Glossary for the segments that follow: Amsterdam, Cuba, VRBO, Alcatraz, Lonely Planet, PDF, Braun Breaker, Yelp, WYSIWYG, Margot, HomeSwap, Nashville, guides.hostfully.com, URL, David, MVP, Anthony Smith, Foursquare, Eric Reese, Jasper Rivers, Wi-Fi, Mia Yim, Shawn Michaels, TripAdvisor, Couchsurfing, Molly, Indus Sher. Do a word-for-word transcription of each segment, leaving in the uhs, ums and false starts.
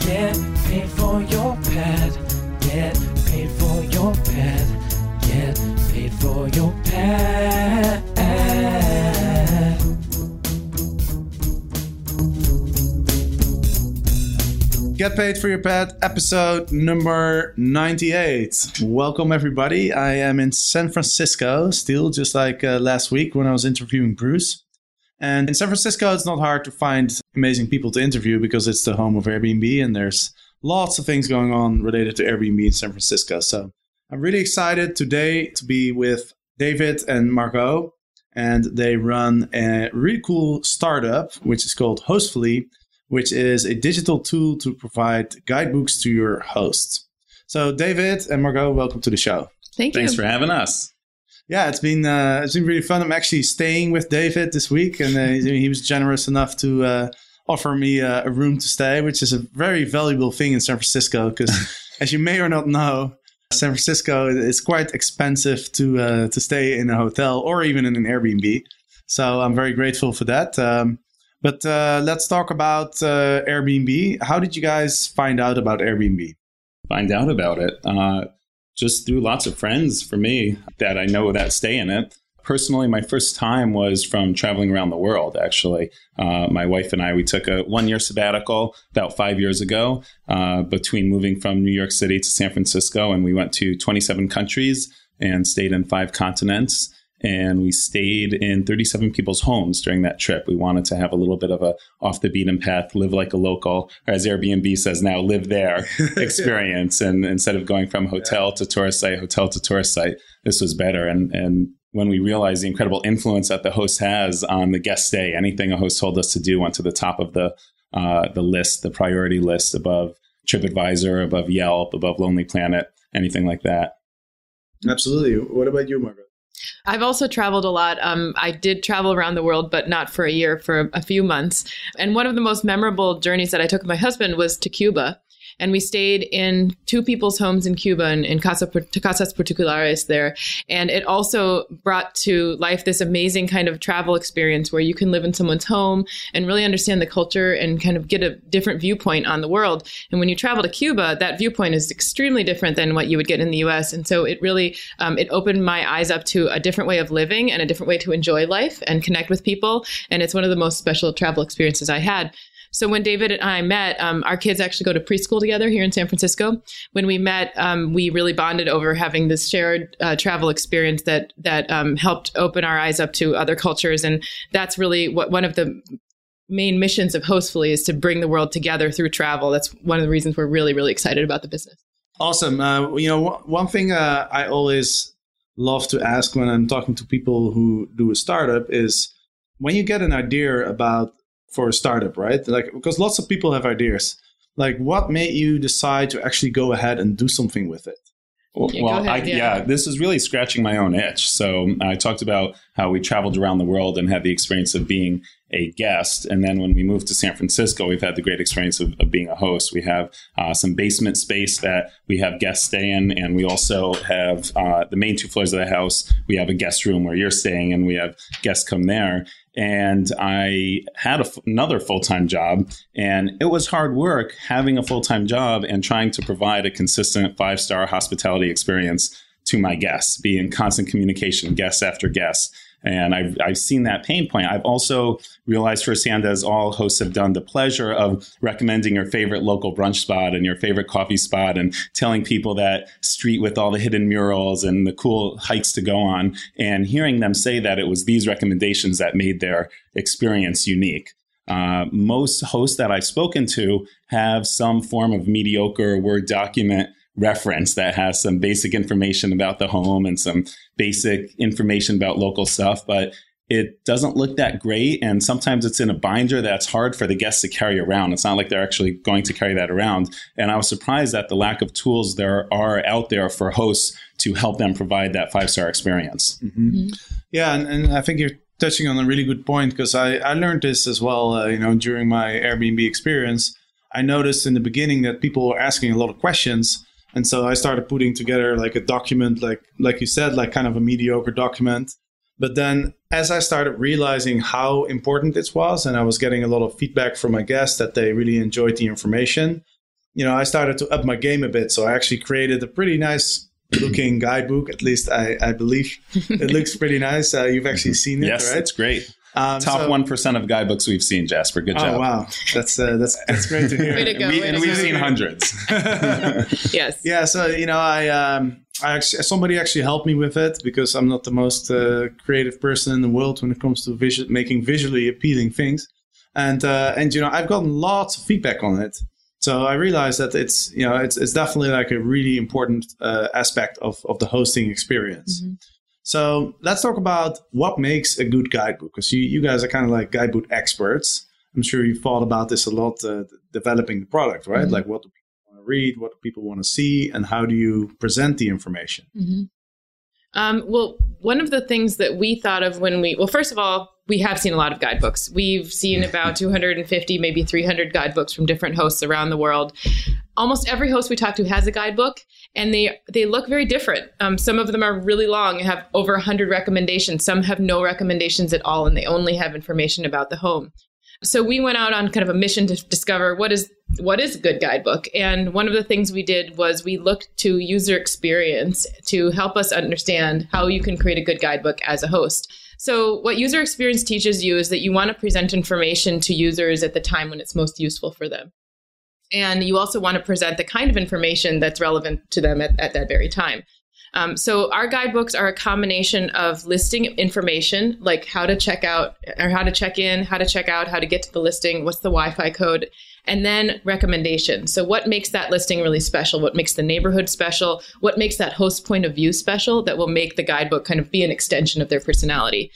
Get paid for your pet. Get paid for your pet. Get paid for your pet. Get Paid for Your Pet, episode number ninety-eight. Welcome, everybody. I am in San Francisco still, just like uh, last week when I was interviewing Bruce. And in San Francisco, it's not hard to find amazing people to interview because it's the home of Airbnb and there's lots of things going on related to Airbnb in San Francisco. So I'm really excited today to be with David and Margot, and they run a really cool startup, which is called Hostfully, which is a digital tool to provide guidebooks to your hosts. So David and Margot, welcome to the show. Thank you. Thanks for having us. Yeah, it's been uh, it's been really fun. I'm actually staying with David this week, and uh, he was generous enough to uh, offer me uh, a room to stay, which is a very valuable thing in San Francisco because, as you may or not know, San Francisco is quite expensive to uh, to stay in a hotel or even in an Airbnb. So I'm very grateful for that. Um, but uh, let's talk about uh, Airbnb. How did you guys find out about Airbnb? Find out about it. Uh... Just through lots of friends for me that I know that stay in it. Personally, my first time was from traveling around the world, actually. Uh, my wife and I, we took a one-year sabbatical about five years ago uh, between moving from New York City to San Francisco, and we went to twenty-seven countries and stayed in five continents. And we stayed in thirty-seven people's homes during that trip. We wanted to have a little bit of a off the beaten path, live like a local, or as Airbnb says now, live there experience. And instead of going from hotel yeah. to tourist site, hotel to tourist site, this was better. And and when we realized the incredible influence that the host has on the guest stay, anything a host told us to do went to the top of the uh, the list, the priority list above TripAdvisor, above Yelp, above Lonely Planet, anything like that. Absolutely. What about you, Margaret? I've also traveled a lot. Um, I did travel around the world, but not for a year, for a few months. And one of the most memorable journeys that I took with my husband was to Cuba. And we stayed in two people's homes in Cuba, in, in Casas Particulares there. And it also brought to life this amazing kind of travel experience where you can live in someone's home and really understand the culture and kind of get a different viewpoint on the world. And when you travel to Cuba, that viewpoint is extremely different than what you would get in the U S. And so it really, um, it opened my eyes up to a different way of living and a different way to enjoy life and connect with people. And it's one of the most special travel experiences I had. So when David and I met, um, our kids actually go to preschool together here in San Francisco. When we met, um, we really bonded over having this shared uh, travel experience that that um, helped open our eyes up to other cultures. And that's really what one of the main missions of Hostfully is, to bring the world together through travel. That's one of the reasons we're really, really excited about the business. Awesome. Uh, you know, w- one thing uh, I always love to ask when I'm talking to people who do a startup is, when you get an idea about for a startup, right? Like, because lots of people have ideas. Like, what made you decide to actually go ahead and do something with it? Well, yeah, well ahead, I, yeah. yeah, this is really scratching my own itch. So I talked about how we traveled around the world and had the experience of being a guest. And then when we moved to San Francisco, we've had the great experience of, of being a host. We have uh, some basement space that we have guests stay in. And we also have uh, the main two floors of the house. We have a guest room where you're staying, and we have guests come there. And I had a f- another full-time job, and it was hard work having a full-time job and trying to provide a consistent five-star hospitality experience to my guests, be in constant communication, guest after guest. And I've, I've seen that pain point. I've also realized firsthand, as all hosts have done, the pleasure of recommending your favorite local brunch spot and your favorite coffee spot and telling people that street with all the hidden murals and the cool hikes to go on, and hearing them say that it was these recommendations that made their experience unique. Uh, most hosts that I've spoken to have some form of mediocre Word document reference that has some basic information about the home and some basic information about local stuff, but it doesn't look that great. And sometimes it's in a binder that's hard for the guests to carry around. It's not like they're actually going to carry that around. And I was surprised at the lack of tools there are out there for hosts to help them provide that five-star experience. Mm-hmm. Mm-hmm. Yeah, and, and I think you're touching on a really good point, because I, I learned this as well, uh, you know, during my Airbnb experience. I noticed in the beginning that people were asking a lot of questions. And so I started putting together like a document, like like you said, like kind of a mediocre document. But then as I started realizing how important this was, and I was getting a lot of feedback from my guests that they really enjoyed the information, you know, I started to up my game a bit. So I actually created a pretty nice looking guidebook. At least I, I believe it looks pretty nice. Uh, you've actually seen it, yes, right? Yes, it's great. Um, Top so, one percent of guidebooks we've seen, Jasper. Good job. Oh, wow. That's uh, that's that's great to hear. Way to go, and we, way and to we've go. seen hundreds. Yes. Yeah. So, you know, I um, I actually, somebody actually helped me with it, because I'm not the most uh, creative person in the world when it comes to visu- making visually appealing things. And, uh, and you know, I've gotten lots of feedback on it. So I realized that it's, you know, it's it's definitely like a really important uh, aspect of, of the hosting experience. Mm-hmm. So let's talk about what makes a good guidebook, because you, you guys are kind of like guidebook experts. I'm sure you've thought about this a lot, uh, developing the product, right? Mm-hmm. Like, what do people want to read? What do people want to see? And how do you present the information? Mm-hmm. Um, well, one of the things that we thought of when we, well, first of all, we have seen a lot of guidebooks. We've seen about two hundred fifty, maybe three hundred guidebooks from different hosts around the world. Almost every host we talk to has a guidebook, and they, they look very different. Um, some of them are really long and have over one hundred recommendations. Some have no recommendations at all, and they only have information about the home. So we went out on kind of a mission to discover what is what is a good guidebook. And one of the things we did was we looked to user experience to help us understand how you can create a good guidebook as a host. So what user experience teaches you is that you want to present information to users at the time when it's most useful for them. And you also want to present the kind of information that's relevant to them at, at that very time. Um, so our guidebooks are a combination of listing information, like how to check out or how to check in, how to check out, how to get to the listing, what's the Wi-Fi code, and then recommendations. So what makes that listing really special? What makes the neighborhood special? What makes that host point of view special that will make the guidebook kind of be an extension of their personality?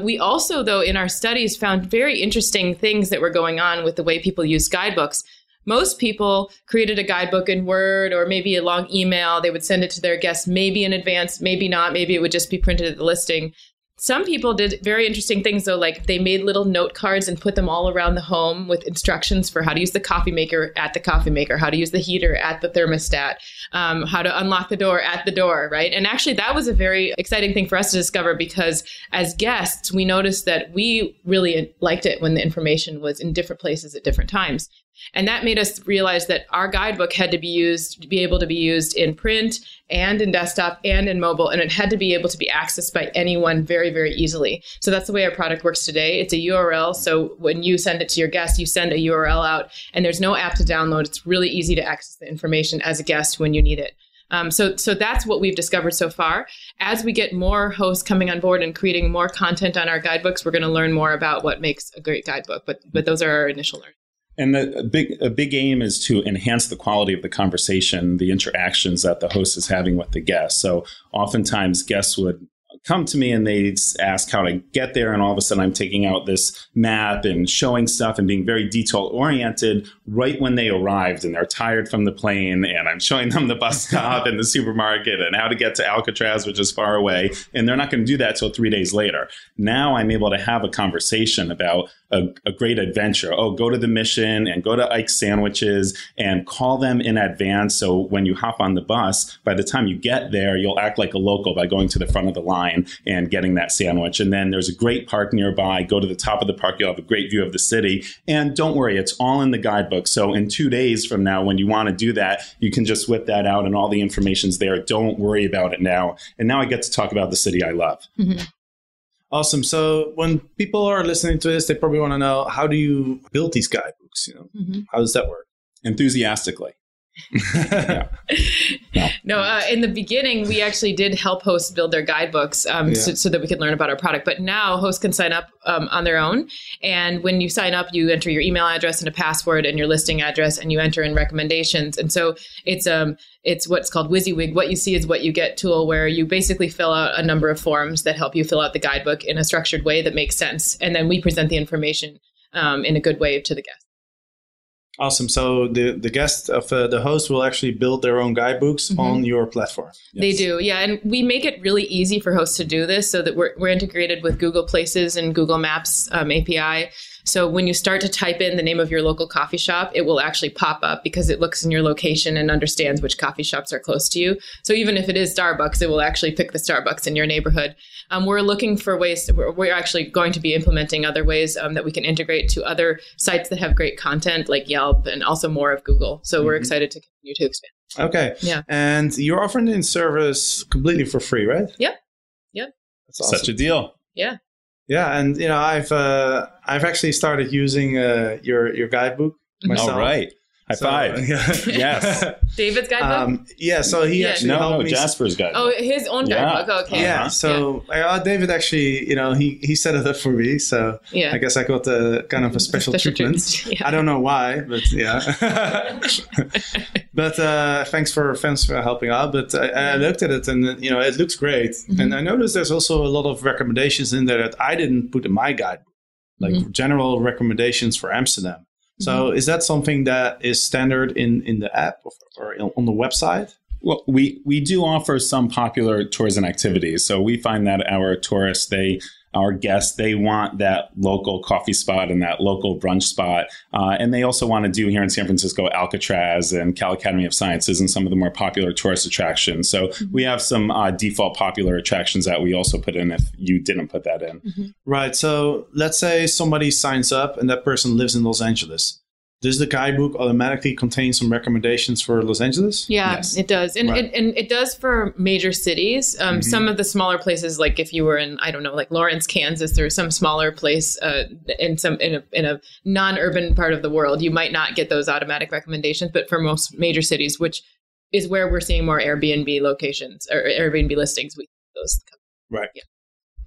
We also, though, in our studies found very interesting things that were going on with the way people use guidebooks. Most people created a guidebook in Word or maybe a long email. They would send it to their guests, maybe in advance, maybe not. Maybe it would just be printed at the listing. Some people did very interesting things, though, like they made little note cards and put them all around the home with instructions for how to use the coffee maker at the coffee maker, how to use the heater at the thermostat, um, how to unlock the door at the door, right? And actually, that was a very exciting thing for us to discover, because as guests, we noticed that we really liked it when the information was in different places at different times. And that made us realize that our guidebook had to be used, to be able to be used in print and in desktop and in mobile. And it had to be able to be accessed by anyone very, very easily. So that's the way our product works today. It's a U R L. So when you send it to your guest, you send a U R L out, and there's no app to download. It's really easy to access the information as a guest when you need it. Um, so, so that's what we've discovered so far. As we get more hosts coming on board and creating more content on our guidebooks, we're going to learn more about what makes a great guidebook. But, but those are our initial learnings. And the a big a big aim is to enhance the quality of the conversation, the interactions that the host is having with the guest. So oftentimes guests would come to me and they'd ask how to get there. And all of a sudden I'm taking out this map and showing stuff and being very detail oriented right when they arrived and they're tired from the plane. And I'm showing them the bus stop and the supermarket and how to get to Alcatraz, which is far away. And they're not going to do that till three days later. Now I'm able to have a conversation about a, a great adventure. Oh, go to the Mission and go to Ike's Sandwiches and call them in advance. So when you hop on the bus, by the time you get there, you'll act like a local by going to the front of the line and getting that sandwich. And then there's a great park nearby. Go to the top of the park. You'll have a great view of the city. And don't worry, it's all in the guidebook. So in two days from now, when you want to do that, you can just whip that out and all the information's there. Don't worry about it now. And now I get to talk about the city I love. Mm-hmm. Awesome. So when people are listening to this, they probably want to know, how do you build these guidebooks? You know, mm-hmm. How does that work? Enthusiastically. yeah. No, no uh, in the beginning, we actually did help hosts build their guidebooks um, yeah. so, so that we could learn about our product. But now hosts can sign up um, on their own. And when you sign up, you enter your email address and a password and your listing address, and you enter in recommendations. And so it's um it's what's called WYSIWYG, what you see is what you get tool, where you basically fill out a number of forms that help you fill out the guidebook in a structured way that makes sense. And then we present the information um, in a good way to the guest. Awesome. So the, the guests of uh, the host will actually build their own guidebooks mm-hmm. on your platform. Yes. They do. Yeah. And we make it really easy for hosts to do this so that we're, we're integrated with Google Places and Google Maps um, A P I. So when you start to type in the name of your local coffee shop, it will actually pop up because it looks in your location and understands which coffee shops are close to you. So even if it is Starbucks, it will actually pick the Starbucks in your neighborhood. Um, we're looking for ways, to, we're actually going to be implementing other ways um, that we can integrate to other sites that have great content like Yelp and also more of Google. So mm-hmm. we're excited to continue to expand. Okay. Yeah. And you're offering this service completely for free, right? Yep. Yep. That's awesome. Such a deal. Yeah. Yeah. And, you know, I've uh, I've actually started using uh, your, your guidebook myself. All right. High so, five. Yeah. Yes. David's guidebook? Um, yeah. So he yeah. actually no, helped no, me. Jasper's guidebook. Oh, his own guidebook. Yeah. Okay. Yeah. Uh-huh. So yeah. Uh, David actually, you know, he, he set it up for me. So yeah. I guess I got the kind of a special, special treatment. Yeah. I don't know why, but yeah. But uh, thanks for thanks for helping out. But I, I looked at it and, you know, it looks great. Mm-hmm. And I noticed there's also a lot of recommendations in there that I didn't put in my guidebook, like mm-hmm. general recommendations for Amsterdam. So is that something that is standard in, in the app or, or on the website? Well, we, we do offer some popular tours and activities. So we find that our tourists, they our guests, they want that local coffee spot and that local brunch spot. Uh, and they also want to do here in San Francisco, Alcatraz and Cal Academy of Sciences and some of the more popular tourist attractions. So mm-hmm. we have some uh, default popular attractions that we also put in if you didn't put that in. Mm-hmm. Right. So let's say somebody signs up and that person lives in Los Angeles. Does the guidebook automatically contain some recommendations for Los Angeles? Yeah, yes. It does. And, right. it, and it does for major cities. Um, mm-hmm. Some of the smaller places, like if you were in, I don't know, like Lawrence, Kansas, or some smaller place uh, in some in a, in a non-urban part of the world, you might not get those automatic recommendations. But for most major cities, which is where we're seeing more Airbnb locations or Airbnb listings, we those come. Right. Yeah.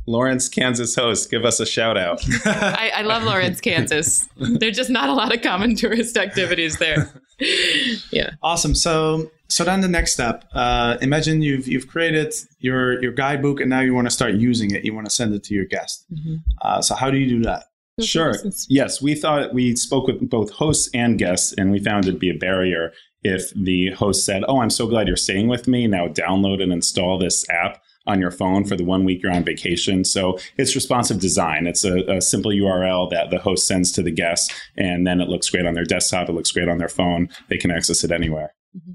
Lawrence, Kansas host, give us a shout out. I, I love Lawrence, Kansas. There's just not a lot of common tourist activities there. Yeah. Awesome. So so then the next step, uh, imagine you've you've created your, your guidebook and now you want to start using it. You want to send it to your guest. Mm-hmm. Uh, so how do you do that? Sure. Yes. We thought we spoke with both hosts and guests and we found it'd be a barrier if the host said, oh, I'm so glad you're staying with me. Now download and install this app on your phone for the one week you're on vacation. So it's responsive design. It's a, a simple U R L that the host sends to the guest, and then it looks great on their desktop. It looks great on their phone. They can access it anywhere. Mm-hmm.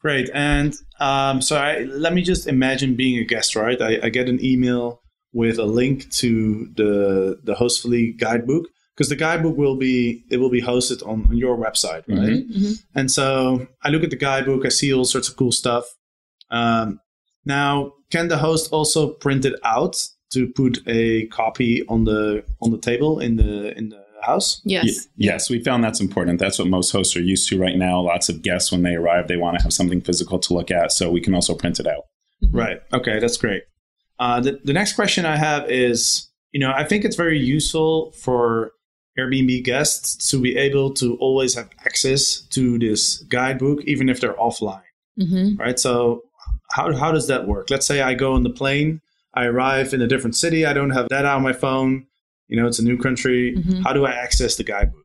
Great. And um, so I, let me just imagine being a guest, right? I, I get an email with a link to the the Hostfully guidebook because the guidebook will be it will be hosted on, on your website, right? Mm-hmm, mm-hmm. And so I look at the guidebook. I see all sorts of cool stuff. Um, now. Can the host also print it out to put a copy on the on the table in the in the house? Yes. Yes, we found that's important. That's what most hosts are used to right now. Lots of guests, when they arrive, they want to have something physical to look at, so we can also print it out. Mm-hmm. Right. Okay, that's great. Uh, the, the next question I have is, you know, I think it's very useful for Airbnb guests to be able to always have access to this guidebook, even if they're offline. Mm-hmm. Right. So. How how does that work? Let's say I go on the plane, I arrive in a different city, I don't have data on my phone, you know, it's a new country. Mm-hmm. How do I access the guidebook?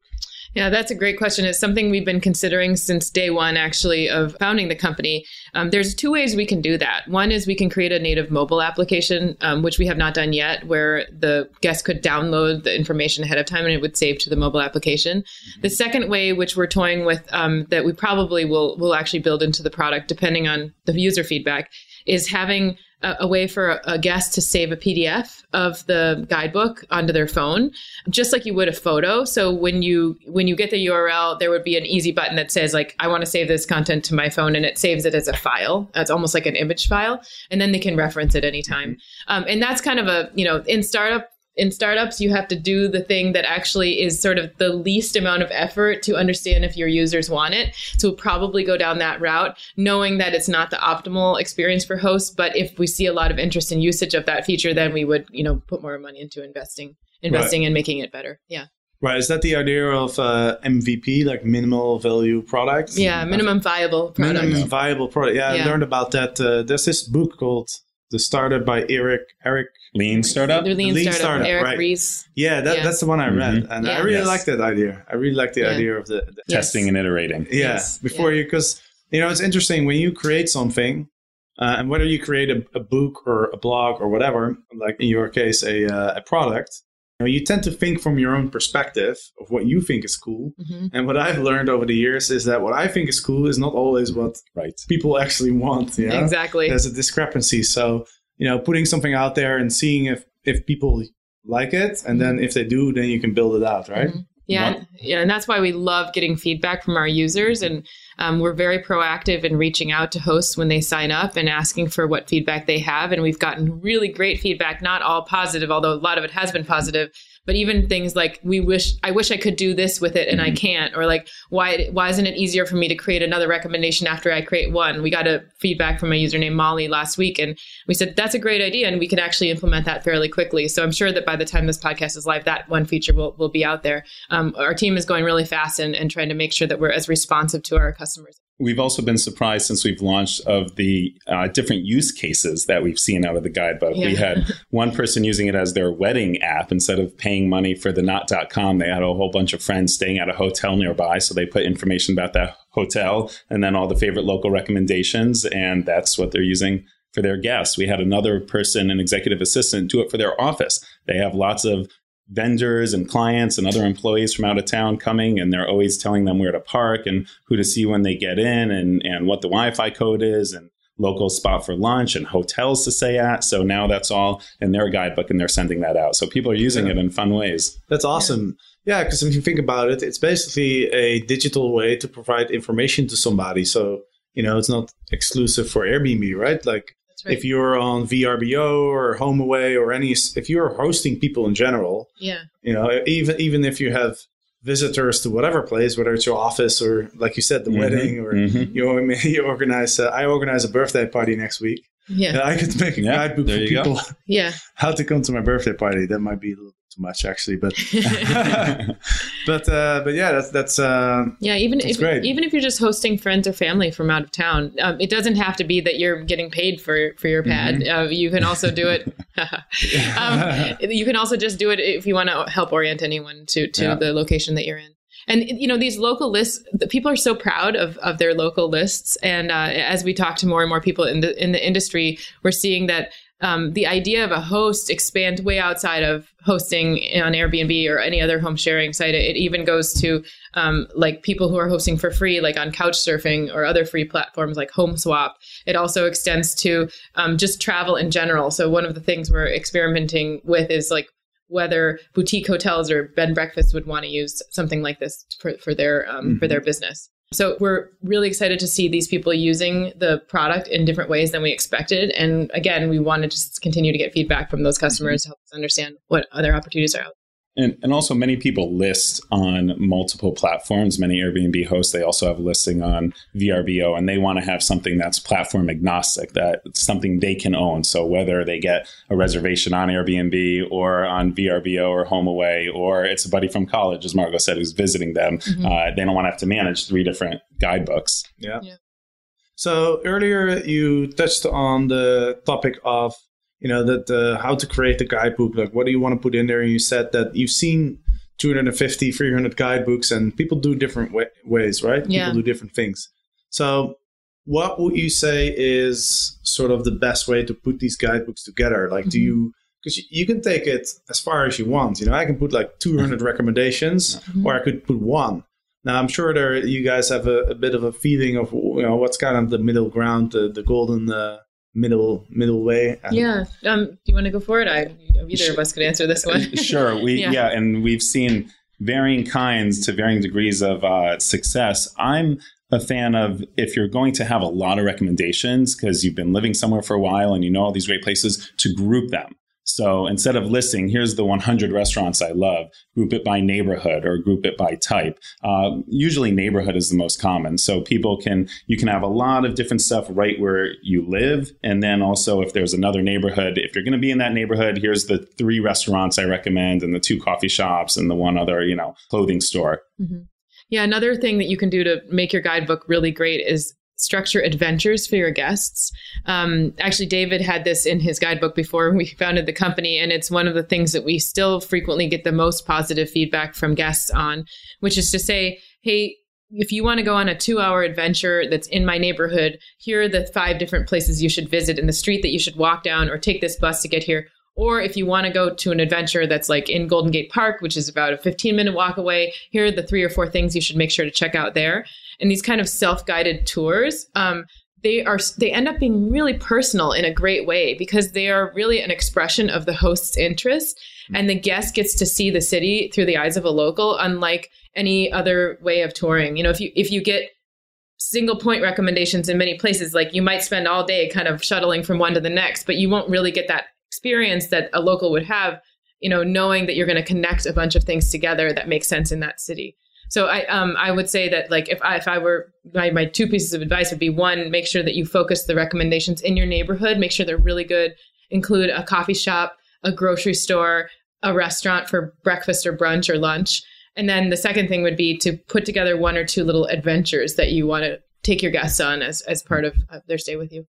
Yeah, that's a great question. It's something we've been considering since day one, actually, of founding the company. Um, there's two ways we can do that. One is we can create a native mobile application, um, which we have not done yet, where the guest could download the information ahead of time and it would save to the mobile application. The second way, which we're toying with, um, that we probably will will actually build into the product, depending on the user feedback, is having a way for a guest to save a P D F of the guidebook onto their phone, just like you would a photo. So when you when you get the U R L, there would be an easy button that says, like, I want to save this content to my phone, and it saves it as a file. It's almost like an image file, and then they can reference it anytime. Um, and that's kind of a, you know, in startup in startups, you have to do the thing that actually is sort of the least amount of effort to understand if your users want it. So we'll probably go down that route, knowing that it's not the optimal experience for hosts. But if we see a lot of interest and usage of that feature, then we would, you know, put more money into investing, investing right. and making it better. Yeah. Right. Is that the idea of uh, M V P, like minimal value product? Yeah. Minimum viable product. Minimum viable product. Yeah. yeah. I learned about that. Uh, there's this book called The Startup by Eric, Eric. Lean Startup? The Lean, Lean Startup, Startup Eric right. Reese. Yeah, that, yeah, that's the one I read. Mm-hmm. And yeah. I really yes. like that idea. I really like the yeah. idea of the, the testing yes. and iterating. Yeah, yes. before yeah. you, because, you know, it's interesting when you create something, uh, and whether you create a, a book or a blog or whatever, like in your case, a, uh, a product, you know, you tend to think from your own perspective of what you think is cool. Mm-hmm. And what I've learned over the years is that what I think is cool is not always what right. people actually want. You know? Exactly. There's a discrepancy. So, you know, putting something out there and seeing if, if people like it. And then if they do, then you can build it out, right? Mm-hmm. Yeah. What? Yeah. And that's why we love getting feedback from our users. And um, we're very proactive in reaching out to hosts when they sign up and asking for what feedback they have. And we've gotten really great feedback, not all positive, although a lot of it has been positive. But even things like, we wish, I wish I could do this with it and mm-hmm. I can't, or like, why why isn't it easier for me to create another recommendation after I create one? We got a feedback from a user named Molly last week, and we said, that's a great idea, and we can actually implement that fairly quickly. So I'm sure that by the time this podcast is live, that one feature will, will be out there. Um, our team is going really fast and, and trying to make sure that we're as responsive to our customers. We've also been surprised since we've launched of the uh, different use cases that we've seen out of the guidebook. Yeah. We had one person using it as their wedding app instead of paying money for the Knot dot com. They had a whole bunch of friends staying at a hotel nearby. So they put information about that hotel and then all the favorite local recommendations. And that's what they're using for their guests. We had another person, an executive assistant, do it for their office. They have lots of vendors and clients and other employees from out of town coming, and they're always telling them where to park and who to see when they get in, and, and what the Wi-Fi code is, and local spot for lunch, and hotels to stay at. So now that's all in their guidebook, and they're sending that out. So people are using yeah. it in fun ways. That's awesome. Yeah, because if you think about it, it's basically a digital way to provide information to somebody. So, you know, it's not exclusive for Airbnb, right? Like Right. If you're on V R B O or HomeAway or any, if you're hosting people in general, yeah, you know, even even if you have visitors to whatever place, whether it's your office or, like you said, the mm-hmm. wedding, or mm-hmm. you, you organize, uh, I organize a birthday party next week. Yeah, I could make a yeah, guidebook for people. Go. Yeah, how to come to my birthday party. That might be a little too much, actually, but but uh, but yeah, that's that's uh, yeah. Even that's if great. even if you're just hosting friends or family from out of town, um, it doesn't have to be that you're getting paid for for your pad. Mm-hmm. Uh, you can also do it. um, you can also just do it if you want to help orient anyone to to yeah. the location that you're in. And, you know, these local lists, the people are so proud of, of their local lists. And uh, as we talk to more and more people in the in the industry, we're seeing that um, the idea of a host expands way outside of hosting on Airbnb or any other home sharing site. It even goes to um, like people who are hosting for free, like on Couchsurfing or other free platforms like HomeSwap. It also extends to um, just travel in general. So one of the things we're experimenting with is like whether boutique hotels or bed and breakfasts would want to use something like this for, for their um, mm-hmm. for their business. So we're really excited to see these people using the product in different ways than we expected. And again, we want to just continue to get feedback from those customers mm-hmm. to help us understand what other opportunities are out there. And, and also, many people list on multiple platforms. Many Airbnb hosts, they also have listing on V R B O, and they want to have something that's platform agnostic, that something they can own. So whether they get a reservation on Airbnb or on V R B O or HomeAway, or it's a buddy from college, as Margot said, who's visiting them, mm-hmm. uh, they don't want to have to manage three different guidebooks. Yeah. yeah. So earlier, you touched on the topic of you know, that uh, how to create the guidebook, like what do you want to put in there? And you said that you've seen two hundred fifty, three hundred guidebooks, and people do different wa- ways, right? Yeah. People do different things. So what would you say is sort of the best way to put these guidebooks together? Like, mm-hmm. do you, because you, you can take it as far as you want. You know, I can put like two hundred recommendations mm-hmm. or I could put one. Now, I'm sure there you guys have a, a bit of a feeling of, you know, what's kind of the middle ground, the, the golden uh middle middle way. Yeah. Um, do you want to go for it? I, either sure. of us could answer this one. Sure. We yeah. yeah. And we've seen varying kinds to varying degrees of uh, success. I'm a fan of, if you're going to have a lot of recommendations because you've been living somewhere for a while and you know all these great places, to group them. So instead of listing, here's the one hundred restaurants I love, group it by neighborhood or group it by type. Uh, usually neighborhood is the most common. So people can, you can have a lot of different stuff right where you live. And then also if there's another neighborhood, if you're going to be in that neighborhood, here's the three restaurants I recommend and the two coffee shops and the one other, you know, clothing store. Mm-hmm. Yeah. Another thing that you can do to make your guidebook really great is structure adventures for your guests. Um, actually, David had this in his guidebook before we founded the company, and it's one of the things that we still frequently get the most positive feedback from guests on, which is to say, hey, if you want to go on a two-hour adventure that's in my neighborhood, here are the five different places you should visit and the street that you should walk down or take this bus to get here. Or if you want to go to an adventure that's like in Golden Gate Park, which is about a fifteen-minute walk away, here are the three or four things you should make sure to check out there. And these kind of self-guided tours, um, they are they end up being really personal in a great way because they are really an expression of the host's interest. And the guest gets to see the city through the eyes of a local, unlike any other way of touring. You know, if you if you get single point recommendations in many places, like you might spend all day kind of shuttling from one to the next, but you won't really get that experience that a local would have, you know, knowing that you're going to connect a bunch of things together that make sense in that city. So I um I would say that, like, if I if I were my, my two pieces of advice would be, one, make sure that you focus the recommendations in your neighborhood, make sure they're really good, include a coffee shop, a grocery store, a restaurant for breakfast or brunch or lunch. And then the second thing would be to put together one or two little adventures that you want to take your guests on as as part of their stay with you.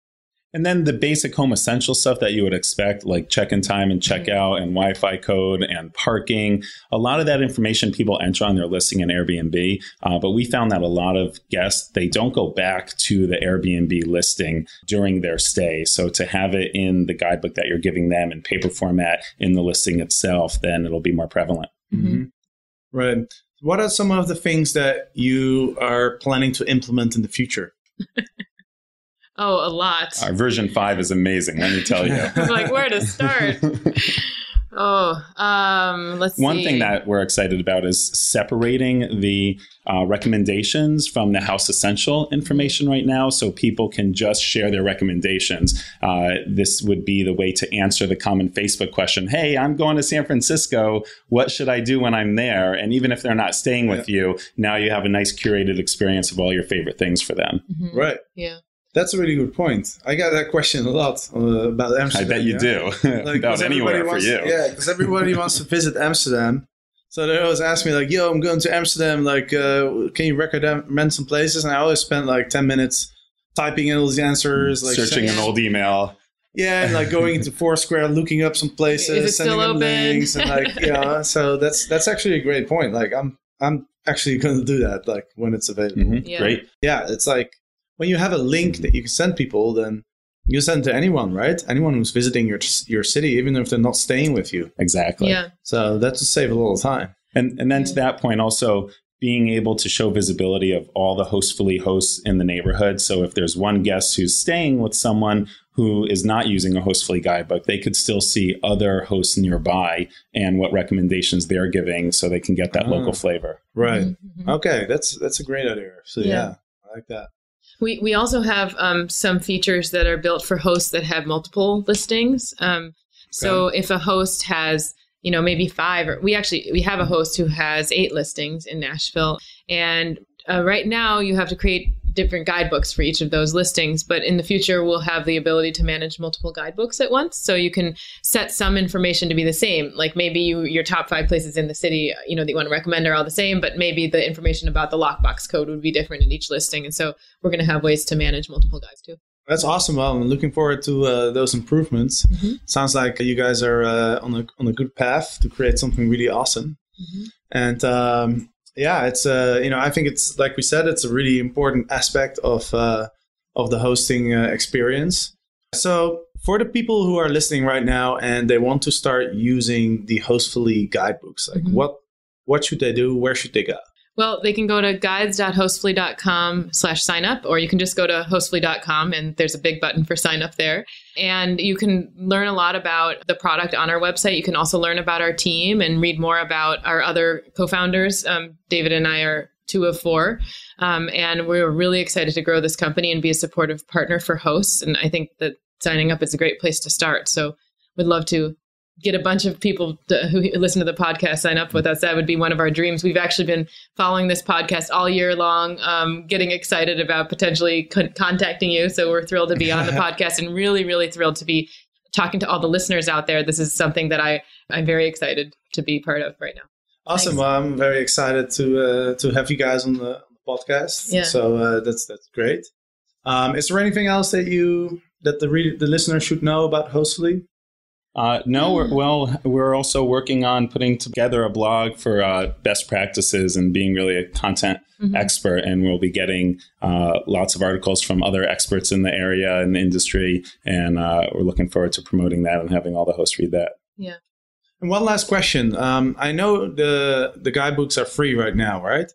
And then the basic home essential stuff that you would expect, like check-in time and check-out and Wi-Fi code and parking. A lot of that information people enter on their listing in Airbnb. Uh, but we found that a lot of guests, they don't go back to the Airbnb listing during their stay. So to have it in the guidebook that you're giving them in paper format in the listing itself, then it'll be more prevalent. Mm-hmm. Right. What are some of the things that you are planning to implement in the future? Oh, a lot. Our version five is amazing, let me tell you. I'm like, where to start? Oh, um, let's One see. One thing that we're excited about is separating the uh, recommendations from the house essential information right now, so people can just share their recommendations. Uh, this would be the way to answer the common Facebook question, hey, I'm going to San Francisco, what should I do when I'm there? And even if they're not staying with yeah. you, now you have a nice curated experience of all your favorite things for them. Mm-hmm. Right. Yeah. That's a really good point. I got that question a lot uh, about Amsterdam. I bet you yeah? do. Like, about anywhere for you. To, yeah, because everybody wants to visit Amsterdam. So they always ask me, like, yo, I'm going to Amsterdam. Like, uh, can you recommend some places? And I always spend like ten minutes typing in all the answers. Like, searching sending, an old email. Yeah, and like going into Foursquare, looking up some places, Is it sending still them open? links. And like, yeah, so that's that's actually a great point. Like, I'm, I'm actually going to do that, like, when it's available. Mm-hmm. Yeah. Great. Yeah, it's like, when you have a link that you can send people, then you send to anyone, right? Anyone who's visiting your your city, even if they're not staying with you. Exactly. Yeah. So that would save a lot of time. And and then to that point also, being able to show visibility of all the Hostfully hosts in the neighborhood. So if there's one guest who's staying with someone who is not using a Hostfully guidebook, they could still see other hosts nearby and what recommendations they're giving so they can get that ah, local flavor. Right. Mm-hmm. Okay. That's that's a great idea. So yeah, yeah I like that. We we also have um, some features that are built for hosts that have multiple listings. Um, so okay. if a host has, you know, maybe five, or we actually, we have a host who has eight listings in Nashville. And uh, right now you have to create different guidebooks for each of those listings. But in the future, we'll have the ability to manage multiple guidebooks at once. So you can set some information to be the same. Like maybe you, your top five places in the city, you know, that you want to recommend are all the same, but maybe the information about the lockbox code would be different in each listing. And so we're going to have ways to manage multiple guides too. That's awesome. Well, I'm looking forward to uh, those improvements. Mm-hmm. Sounds like you guys are uh, on a on a good path to create something really awesome. Mm-hmm. And um Yeah, it's, uh, you know, I think it's, like we said, it's a really important aspect of uh, of the hosting uh, experience. So for the people who are listening right now and they want to start using the Hostfully guidebooks, like mm-hmm. what what should they do? Where should they go? Well, they can go to guides.hostfully.com slash sign up, or you can just go to hostfully dot com and there's a big button for sign up there. And you can learn a lot about the product on our website. You can also learn about our team and read more about our other co-founders. Um, David and I are two of four. Um, and we're really excited to grow this company and be a supportive partner for hosts. And I think that signing up is a great place to start. So we'd love to get a bunch of people to, who listen to the podcast, sign up with us. That would be one of our dreams. We've actually been following this podcast all year long, um, getting excited about potentially con- contacting you. So we're thrilled to be on the podcast and really, really thrilled to be talking to all the listeners out there. This is something that I, I'm very excited to be part of right now. Awesome. Well, I'm very excited to uh, to have you guys on the, on the podcast. Yeah. So uh, that's that's great. Um, is there anything else that you that the re- the listener should know about Hostfully? Uh, no, we're, well, we're also working on putting together a blog for uh, best practices and being really a content mm-hmm. expert. And we'll be getting uh, lots of articles from other experts in the area and the industry. And uh, we're looking forward to promoting that and having all the hosts read that. Yeah. And one last question. Um, I know the the guidebooks are free right now, right?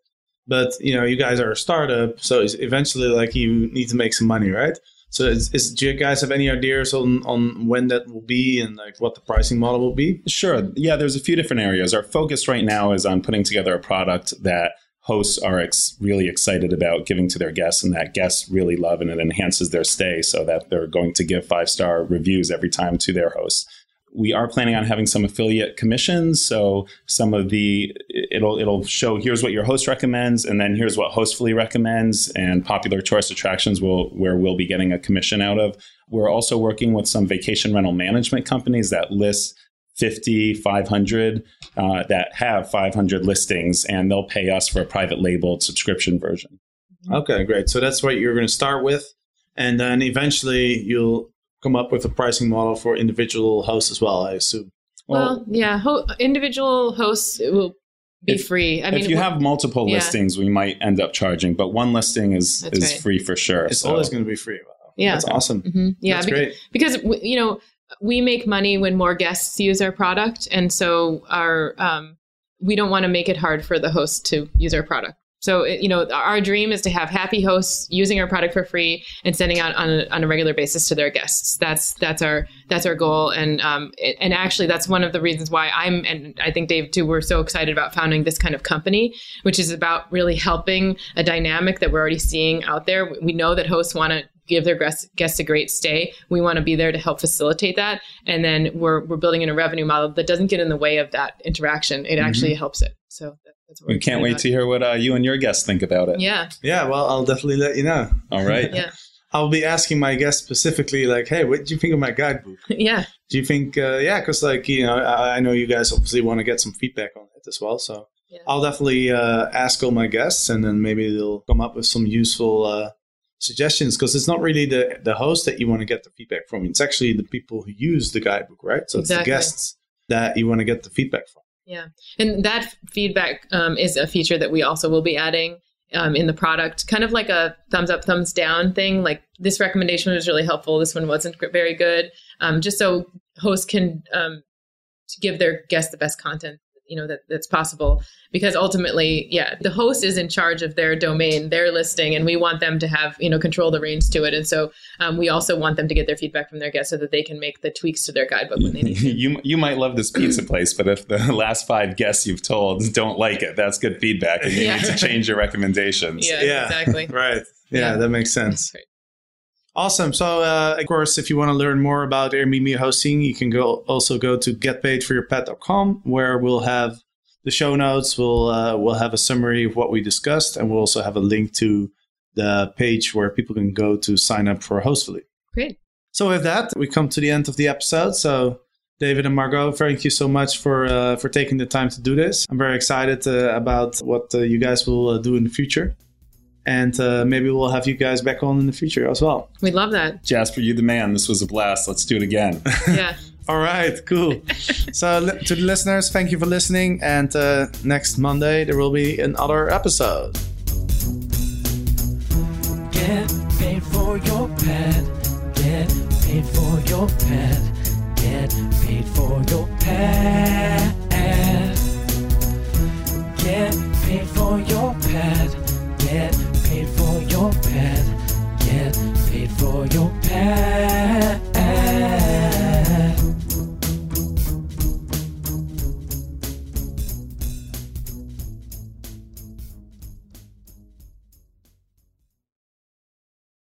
But, you know, you guys are a startup, so it's eventually, like, you need to make some money, right? So is, is, do you guys have any ideas on, on when that will be and like what the pricing model will be? Sure. Yeah, there's a few different areas. Our focus right now is on putting together a product that hosts are ex- really excited about giving to their guests and that guests really love, and it enhances their stay so that they're going to give five-star reviews every time to their hosts. We are planning on having some affiliate commissions. So some of the, it'll it'll show here's what your host recommends, and then here's what Hostfully recommends, and popular tourist attractions will where we'll be getting a commission out of. We're also working with some vacation rental management companies that list fifty, five hundred, uh, that have five hundred listings, and they'll pay us for a private labeled subscription version. Okay, great. So that's what you're going to start with. And then eventually you'll come up with a pricing model for individual hosts as well, I assume. Well, well yeah, ho- individual hosts it will be if, free. I mean, if you have multiple yeah. listings, we might end up charging, but one listing is That's is right. free for sure. It's so. always going to be free. Wow. Yeah, that's awesome. Mm-hmm. Yeah, that's because, great. Because you know we make money when more guests use our product, and so our um, we don't want to make it hard for the host to use our product. So, you know, our dream is to have happy hosts using our product for free and sending out on a, on a regular basis to their guests. That's that's our that's our goal. And um and actually, that's one of the reasons why I'm and I think Dave, too, we're so excited about founding this kind of company, which is about really helping a dynamic that we're already seeing out there. We know that hosts want to give their guests a great stay. We want to be there to help facilitate that. And then we're we're building in a revenue model that doesn't get in the way of that interaction. It mm-hmm. actually helps it. So that's what we can't wait about. to hear what uh, you and your guests think about it. Yeah. Yeah. Well, I'll definitely let you know. All right. yeah. I'll be asking my guests specifically, like, hey, what do you think of my guidebook? yeah. Do you think, uh, yeah, because like, you know, I, I know you guys obviously want to get some feedback on it as well. So yeah. I'll definitely uh, ask all my guests, and then maybe they'll come up with some useful uh, suggestions, because it's not really the, the host that you want to get the feedback from. It's actually the people who use the guidebook, right? So exactly. It's the guests that you want to get the feedback from. Yeah. And that feedback um, is a feature that we also will be adding um, in the product, kind of like a thumbs up, thumbs down thing. Like this recommendation was really helpful. This one wasn't very good. Um, just so hosts can um, give their guests the best content, you know, that that's possible, because ultimately, yeah, the host is in charge of their domain, their listing, and we want them to have, you know, control the reins to it. And so um, we also want them to get their feedback from their guests so that they can make the tweaks to their guidebook when they need to. you, you might love this pizza place, but if the last five guests you've told don't like it, that's good feedback, and you yeah. need to change your recommendations. Yeah, yeah. exactly. right. Yeah, yeah, that makes sense. Right. Awesome. So, uh, of course, if you want to learn more about Airbnb hosting, you can go also go to get paid for your pet dot com, where we'll have the show notes. We'll uh, we'll have a summary of what we discussed, and we'll also have a link to the page where people can go to sign up for Hostfully. Great. So with that, we come to the end of the episode. So, David and Margot, thank you so much for uh, for taking the time to do this. I'm very excited uh, about what uh, you guys will uh, do in the future. And uh, maybe we'll have you guys back on in the future as well. We'd love that. Jasper, you the man. This was a blast. Let's do it again. Yeah. All right. Cool. So li- to the listeners, thank you for listening. And uh, next Monday, there will be another episode. Get paid for your pet. Get paid for your pet. Get paid for your pet. Get paid for your pet. Get paid for your pet. Get paid for your pet.